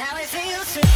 how it feels to...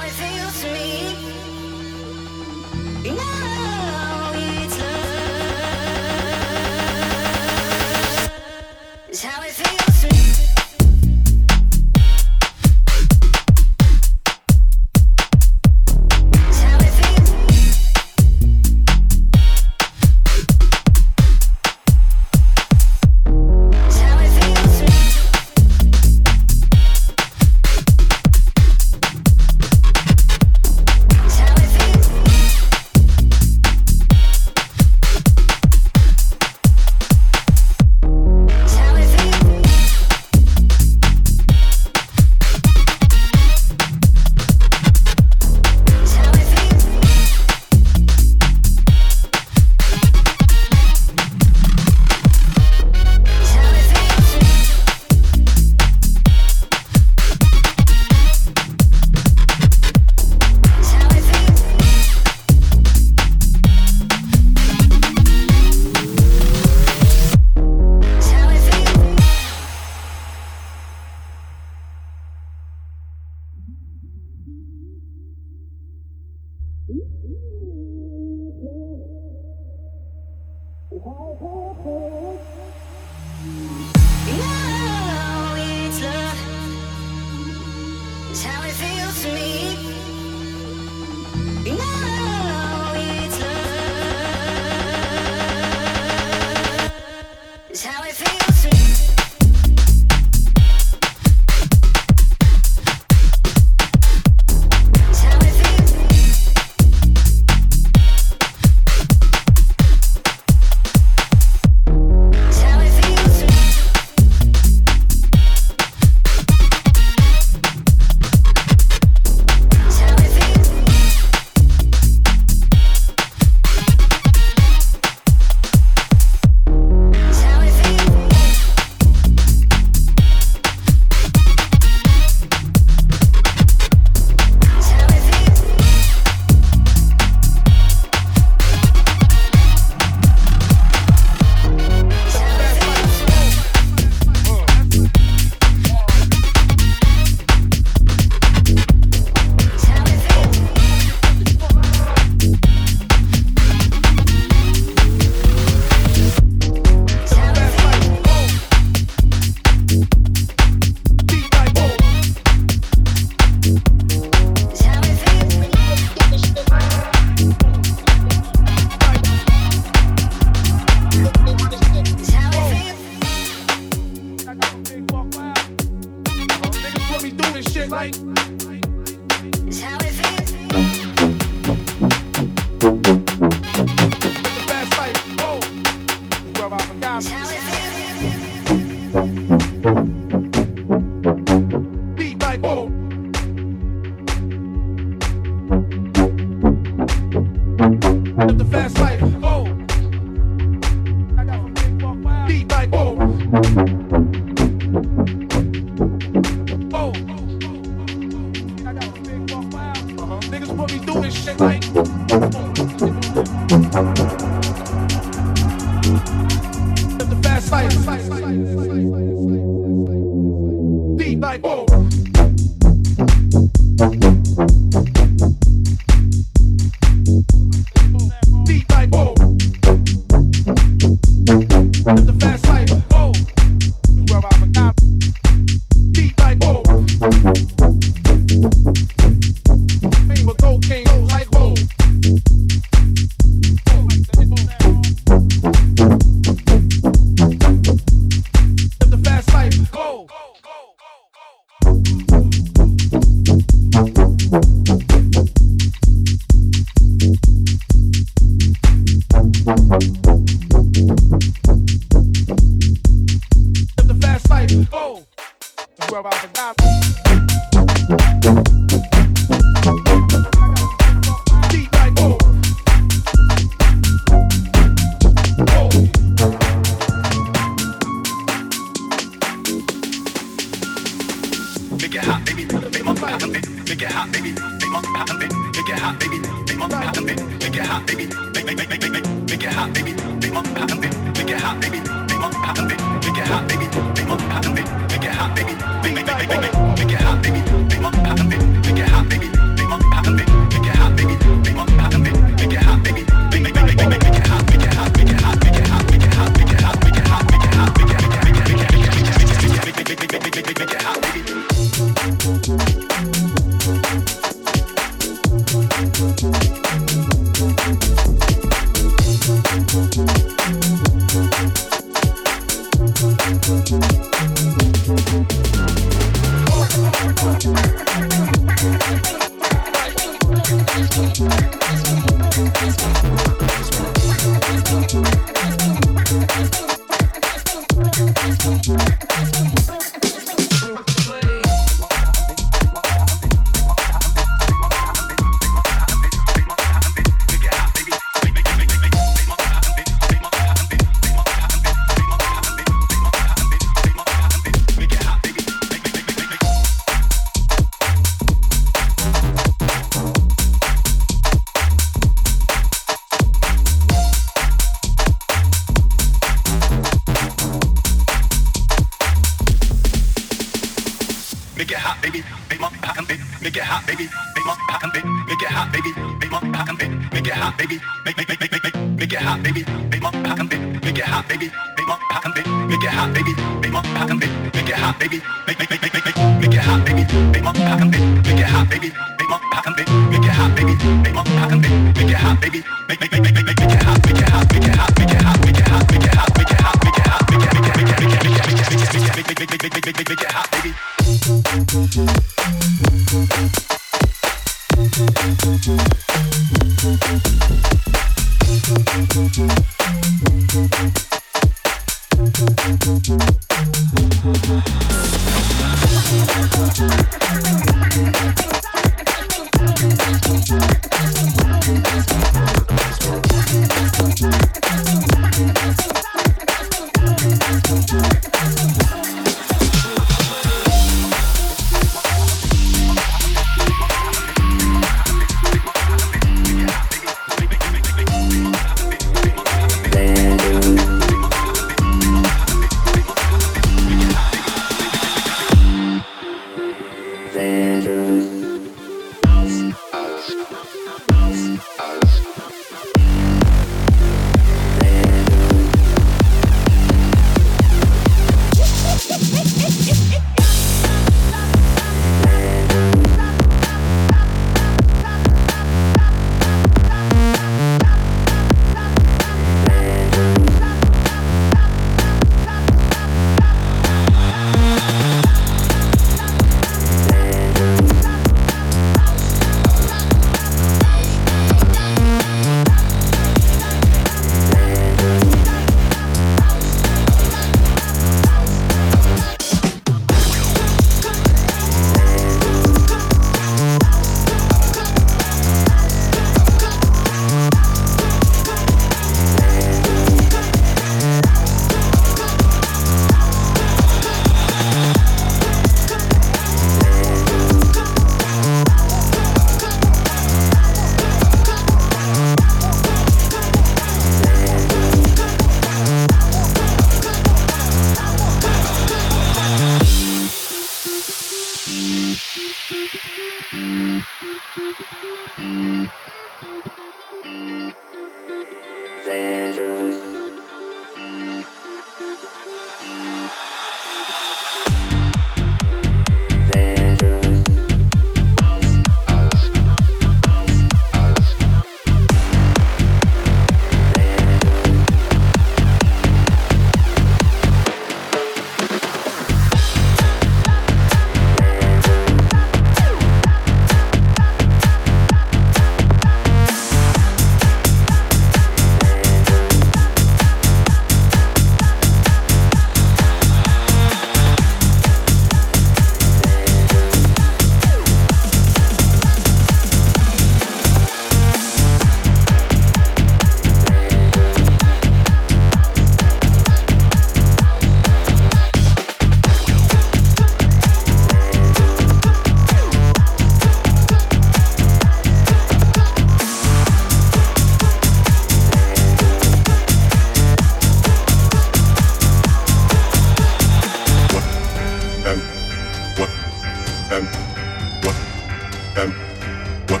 what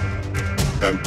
them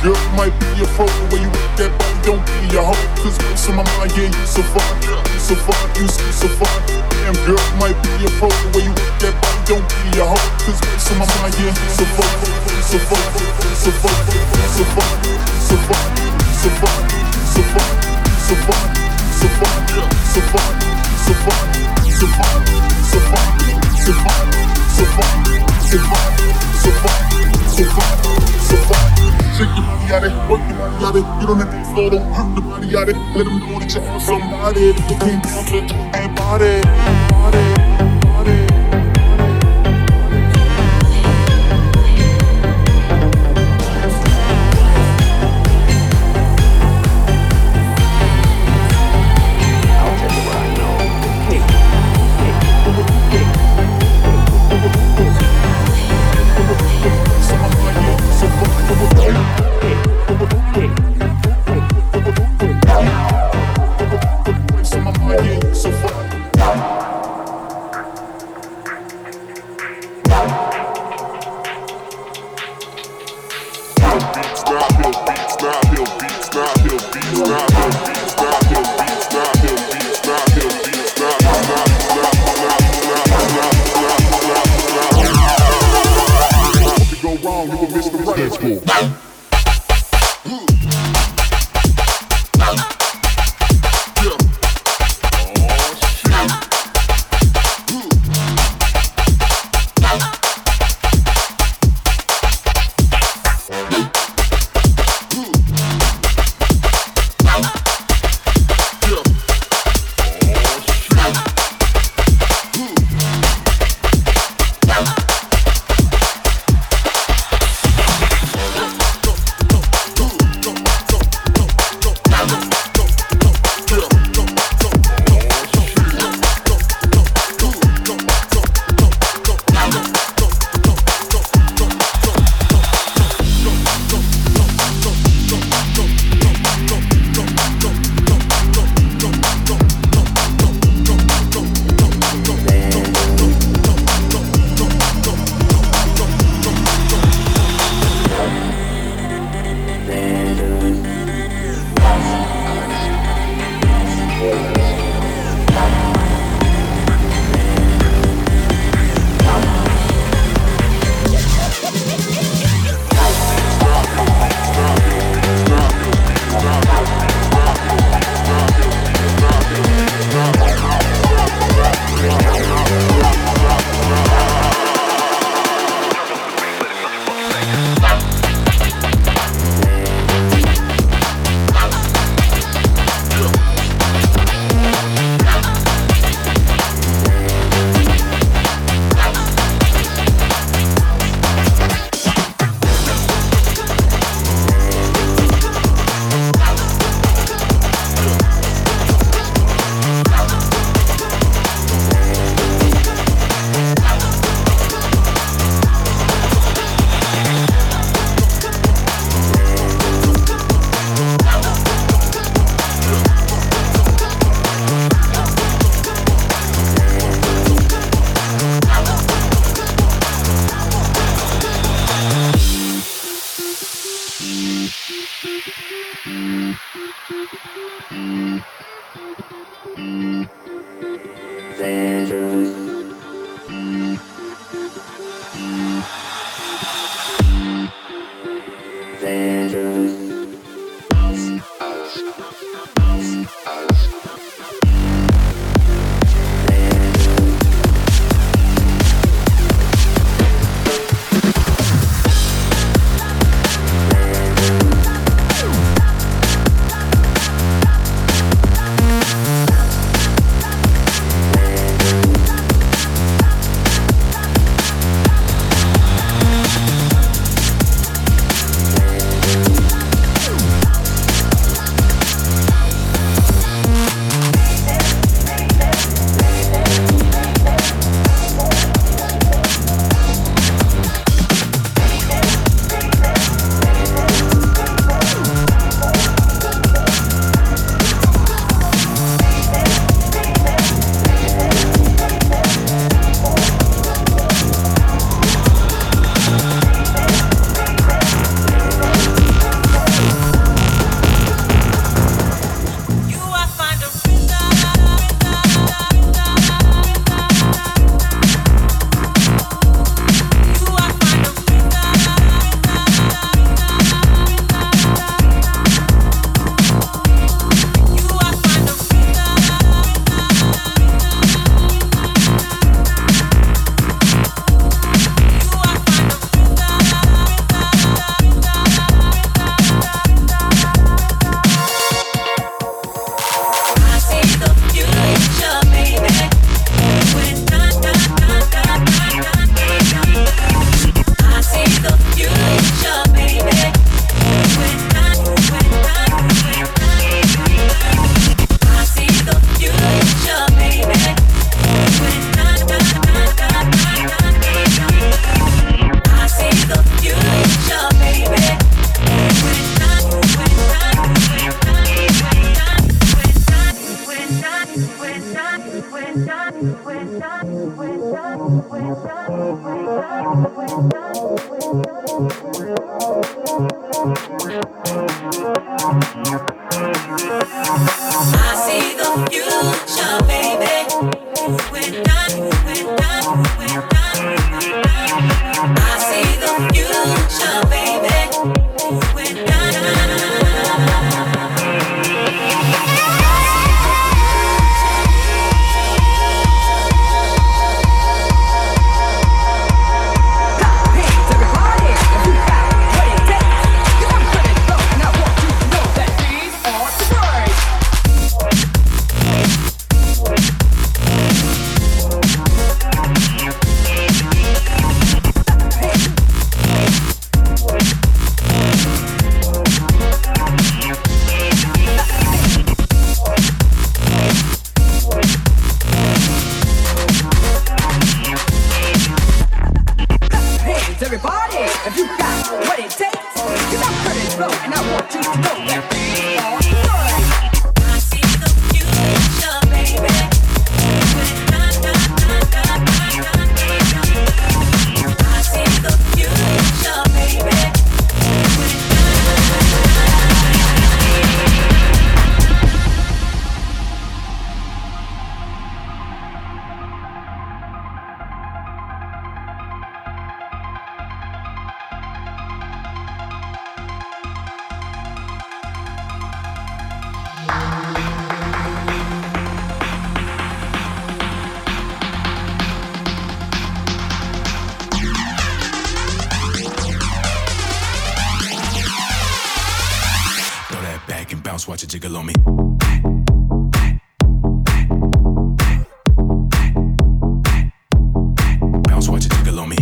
Girl, might be a pro when you with that body. don't be a hoe, cause grace on my mind, yeah, you survive, you survive. Damn girl, might be a pro, the way you work that body, don't be a hoe, cause grace on my mind, yeah, survive. Shake your body at it, work your body at it. Get on the dance floor, don't hurt the body at it. Let them know that you are somebody. Lean down to that body, Watch it jiggle on me. Bounce, watch it jiggle on me.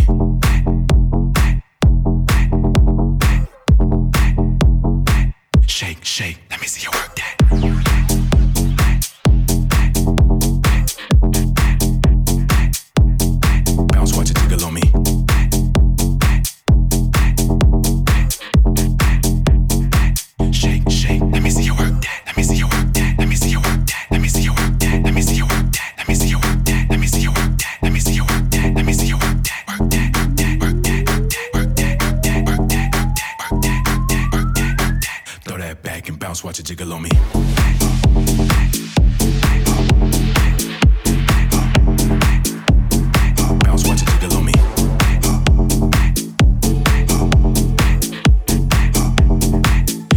Shake, shake, let me see you work that. Bounce, watch it jiggle on me. Watch it jiggle on me. Bounce, watch it jiggle on me.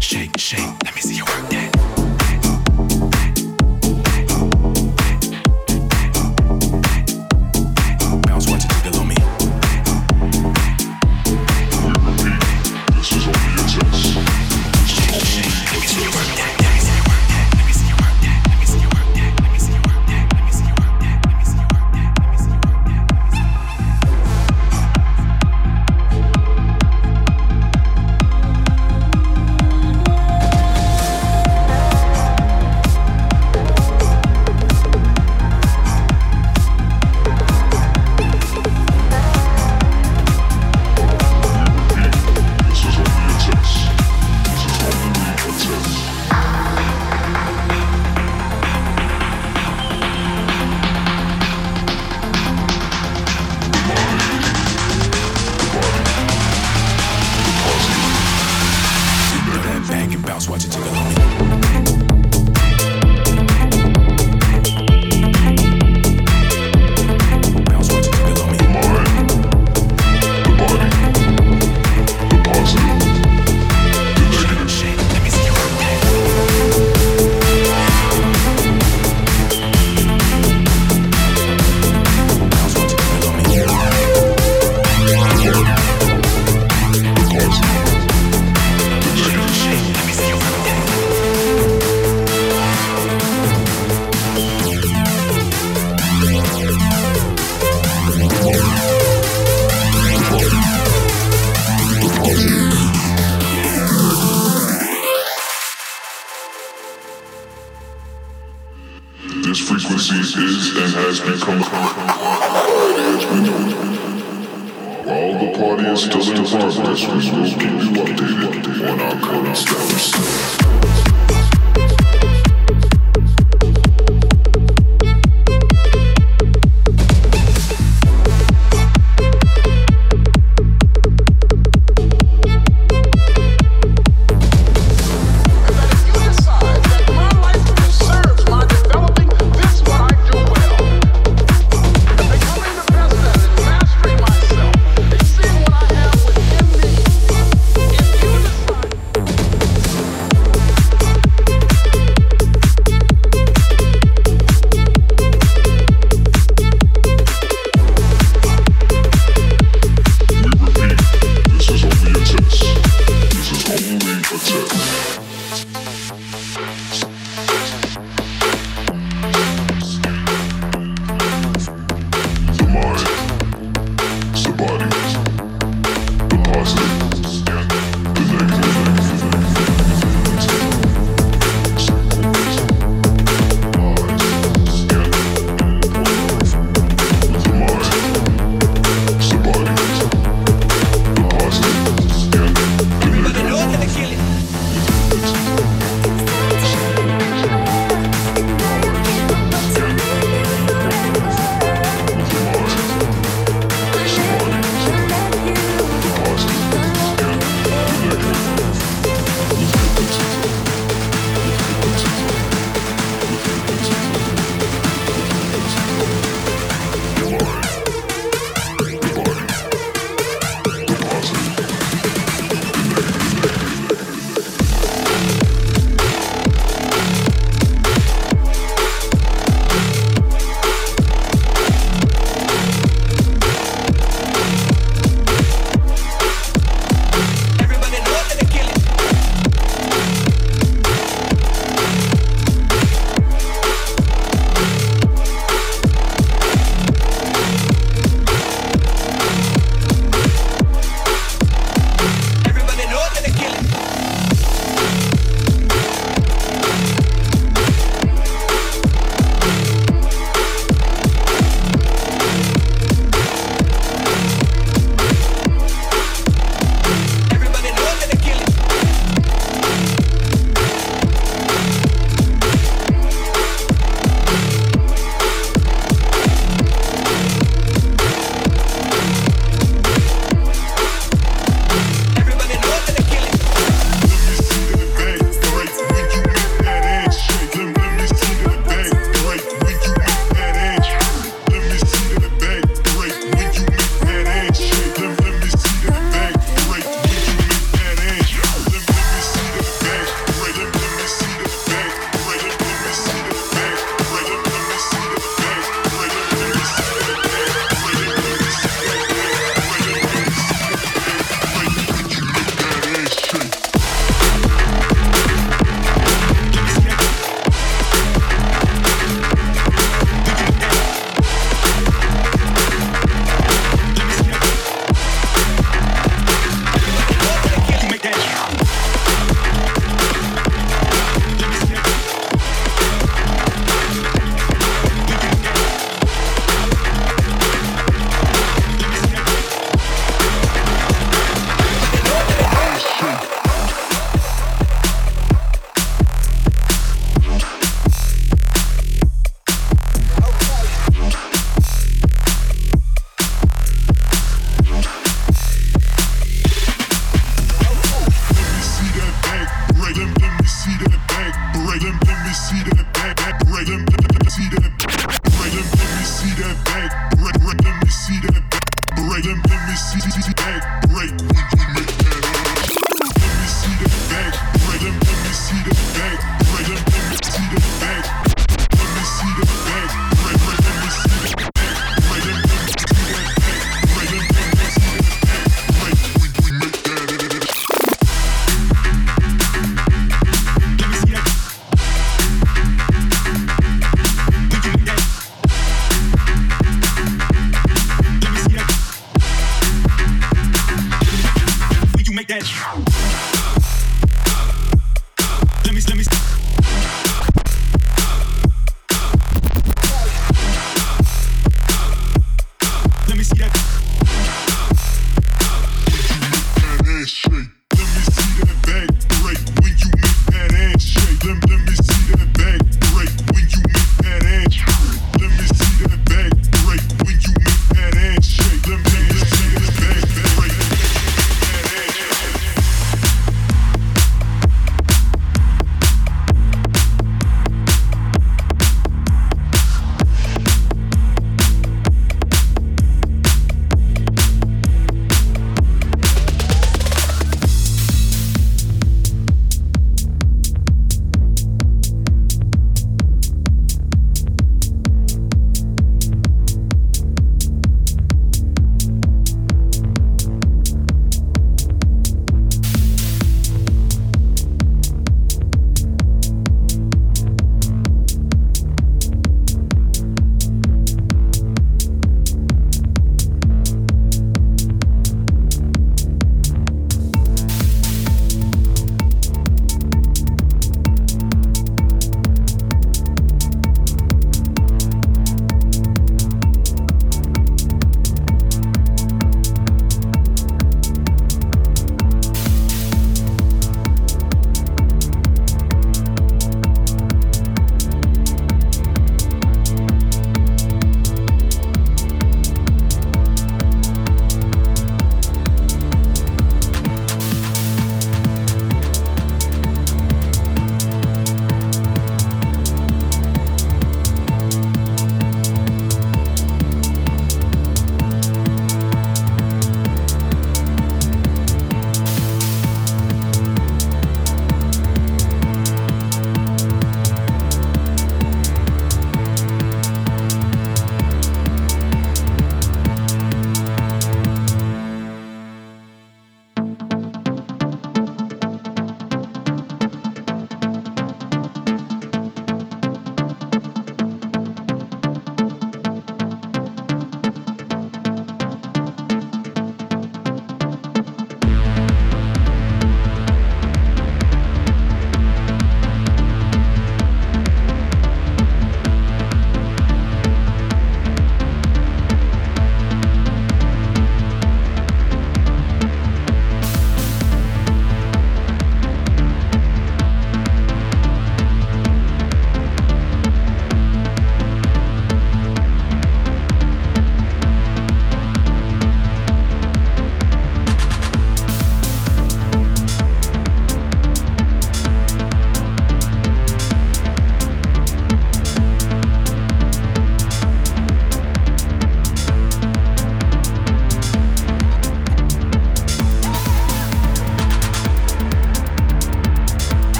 Shake, shake, let me see you work that. Bounce, watch it jiggle on me. This is only a test.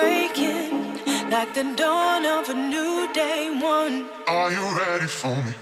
breaking like the dawn of a new day one. Are you ready for me?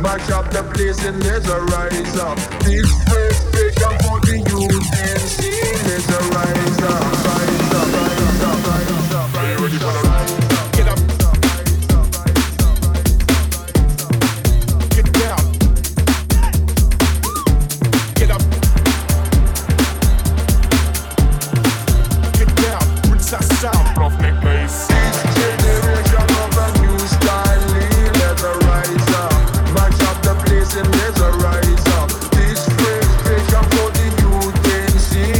Mash up the place and there's a rise up. This place big up for the youth and see there's a rise up, rise up, rise up, rise up. Are you ready for the rise up? Get up, get down, get up, get down. Princess Sound of the place. This generation of a new style, there's a rise up. Mash up the place and there's a rise up. This place, station for the youth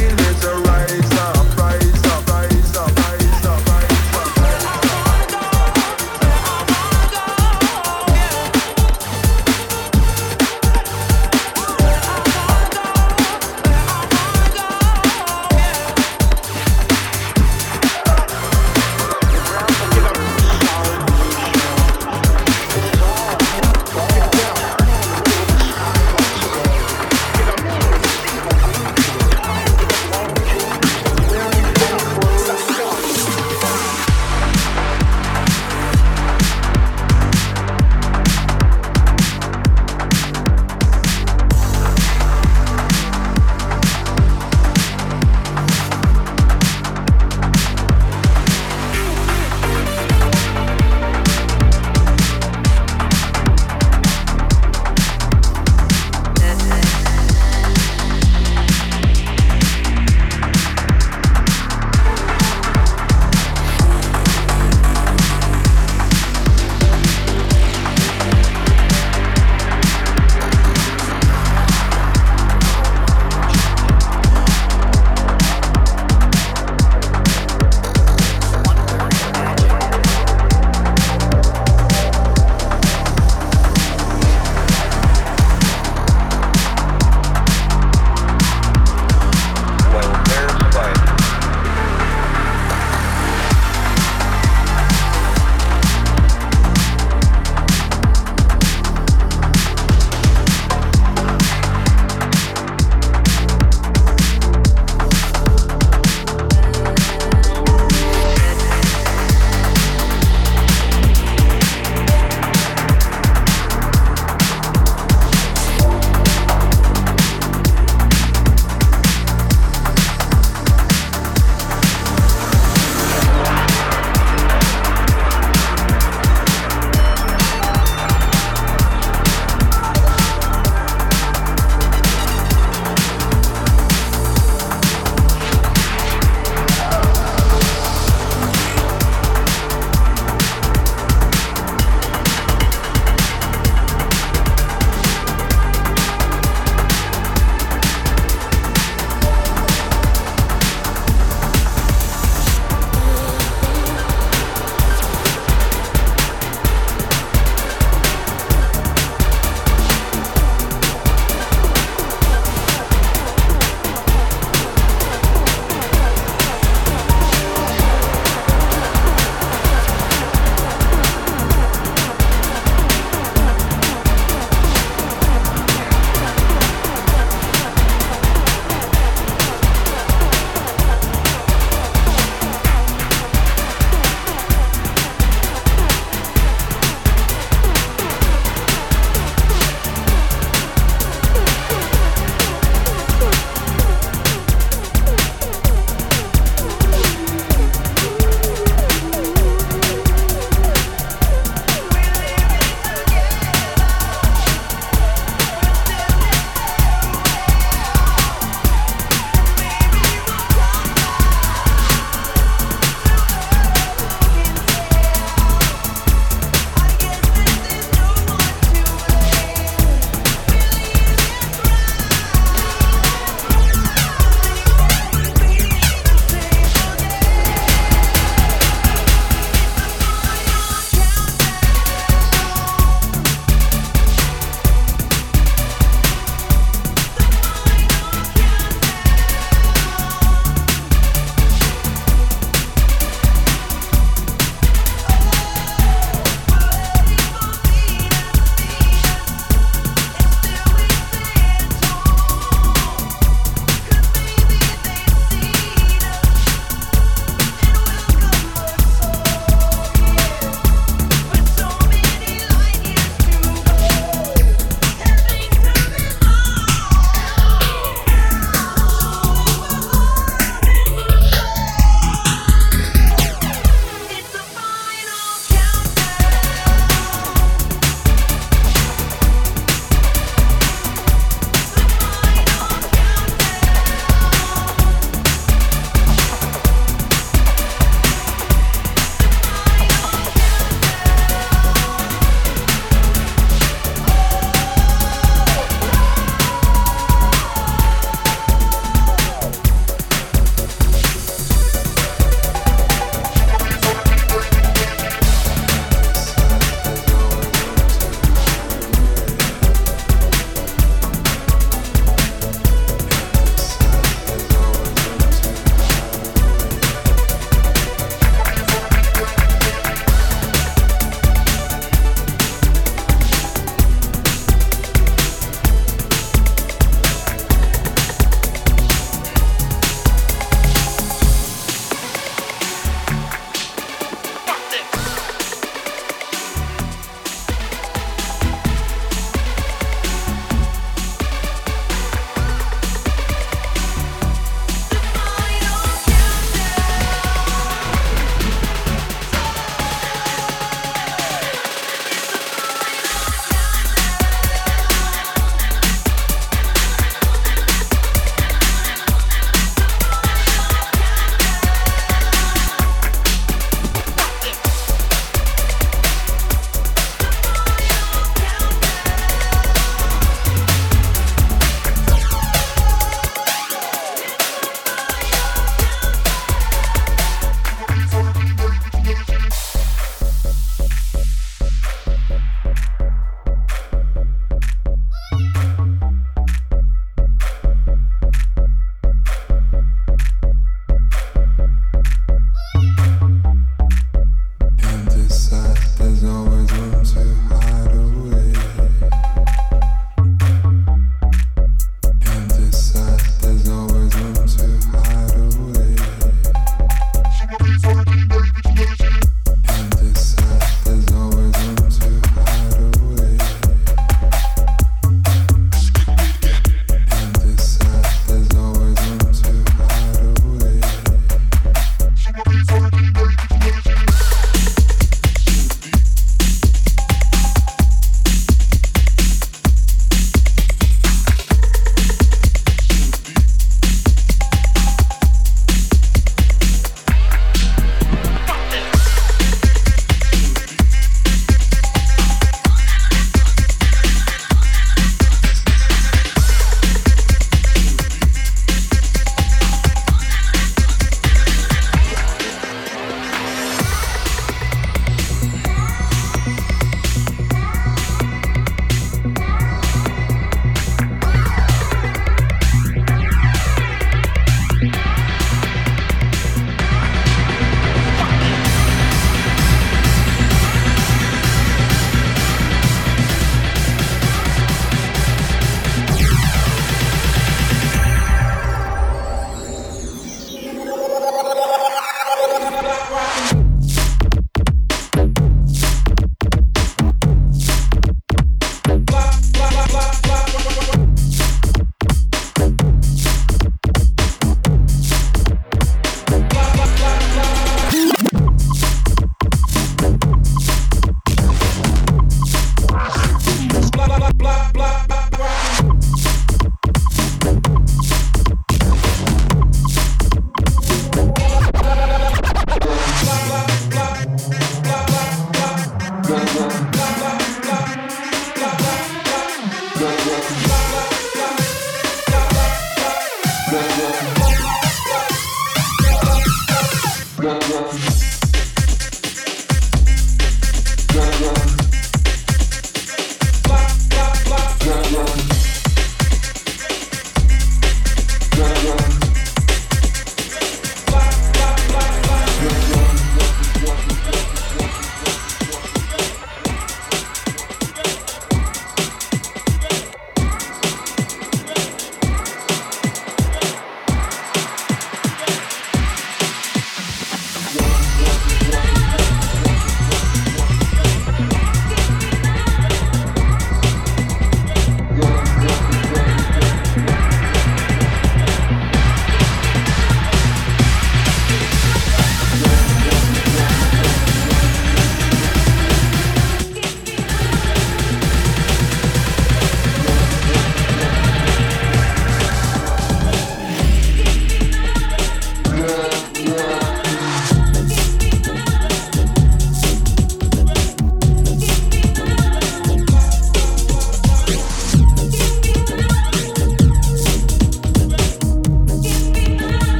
and see. Back in the game.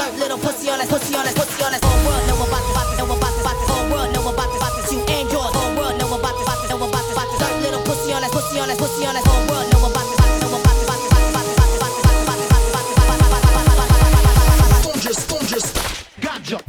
flirt, little pussy on that, pussy on that, pussy on that. Whole world know about this, know about this, whole world know about this, you and yours. Whole world know about this, know about this, flirt, little pussy on that, pussy on that, pussy on that. Whole world know about this, know about this, Just gotcha.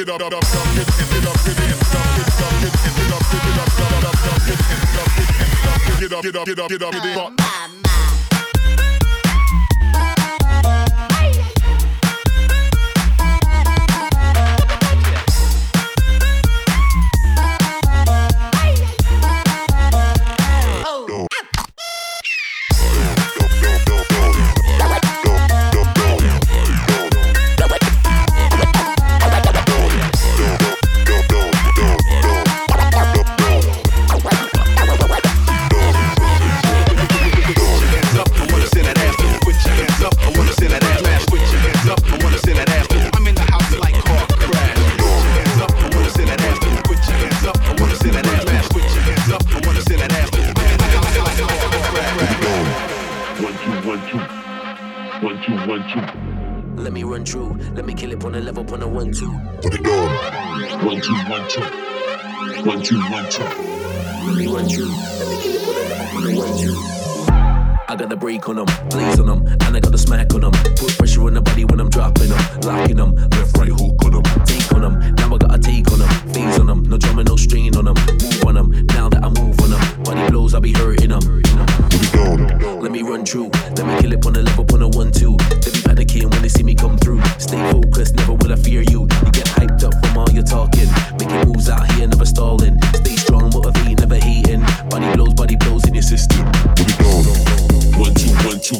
Get up, I got the brake on them, blaze on them, and I got the smack on them. Put pressure on the body when I'm dropping them, locking them, left right hook on them, take on them. Now I got a take on them, phase on them, no drama, no strain on them. Move on them, now that I move on them, body blows, I be hurting them. Let me run through, let me kill it on the level, on the 1-2. They be panicking when they see me come through. Stay focused, never will I fear you. You get hyped up from all your talking, making moves out here, never stalling. Stay strong, motivated, never hating. Body blows in your system. Put it down. 1-2,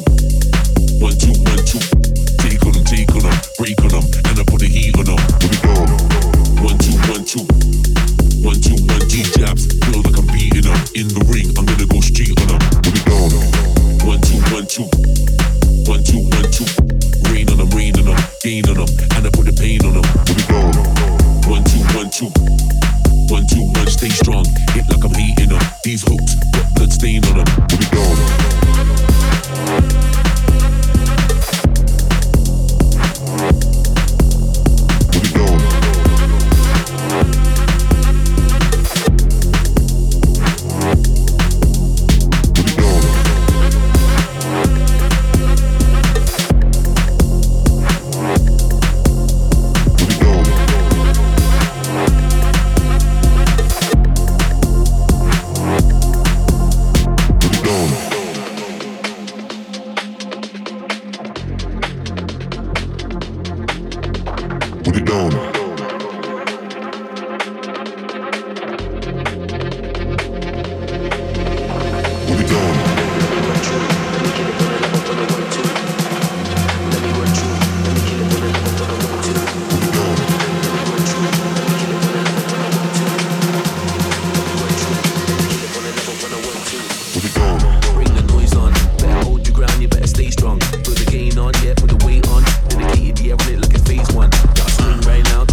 1-2, 1-2, 1-2. Take on them, break on them, and I put the heat on them. Put it down. 1-2, 1-2, 1-2, 1-2 jabs. Feel like I'm beating them in the ring. I'm gonna go straight on them. Put it down. 1-2, 1-2, 1-2, 1-2. Rain on them, gain on them, and I put the pain on them. Put it down. 1-2, 1-2, 1-2, 1. Stay strong, hit like I'm hating them. These hooks got blood stain on them. Put it down. On, yeah, put the weight on, dedicated, yeah, run it like it's phase one. Gotta swing right now,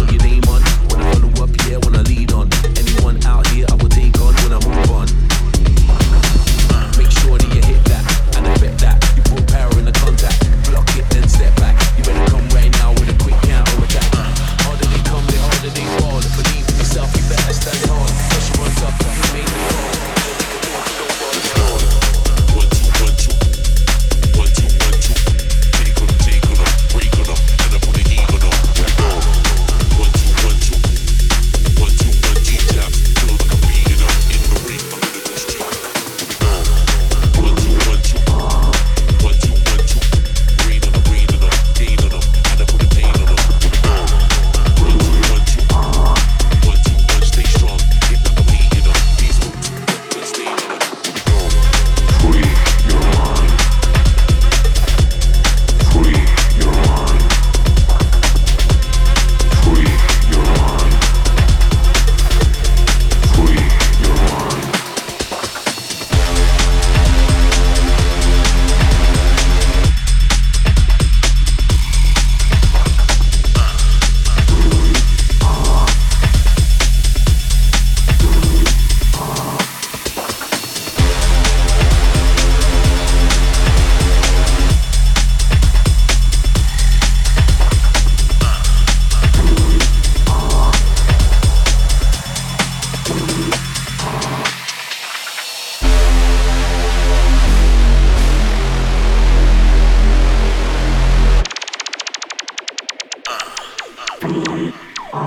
Free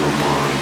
your mind.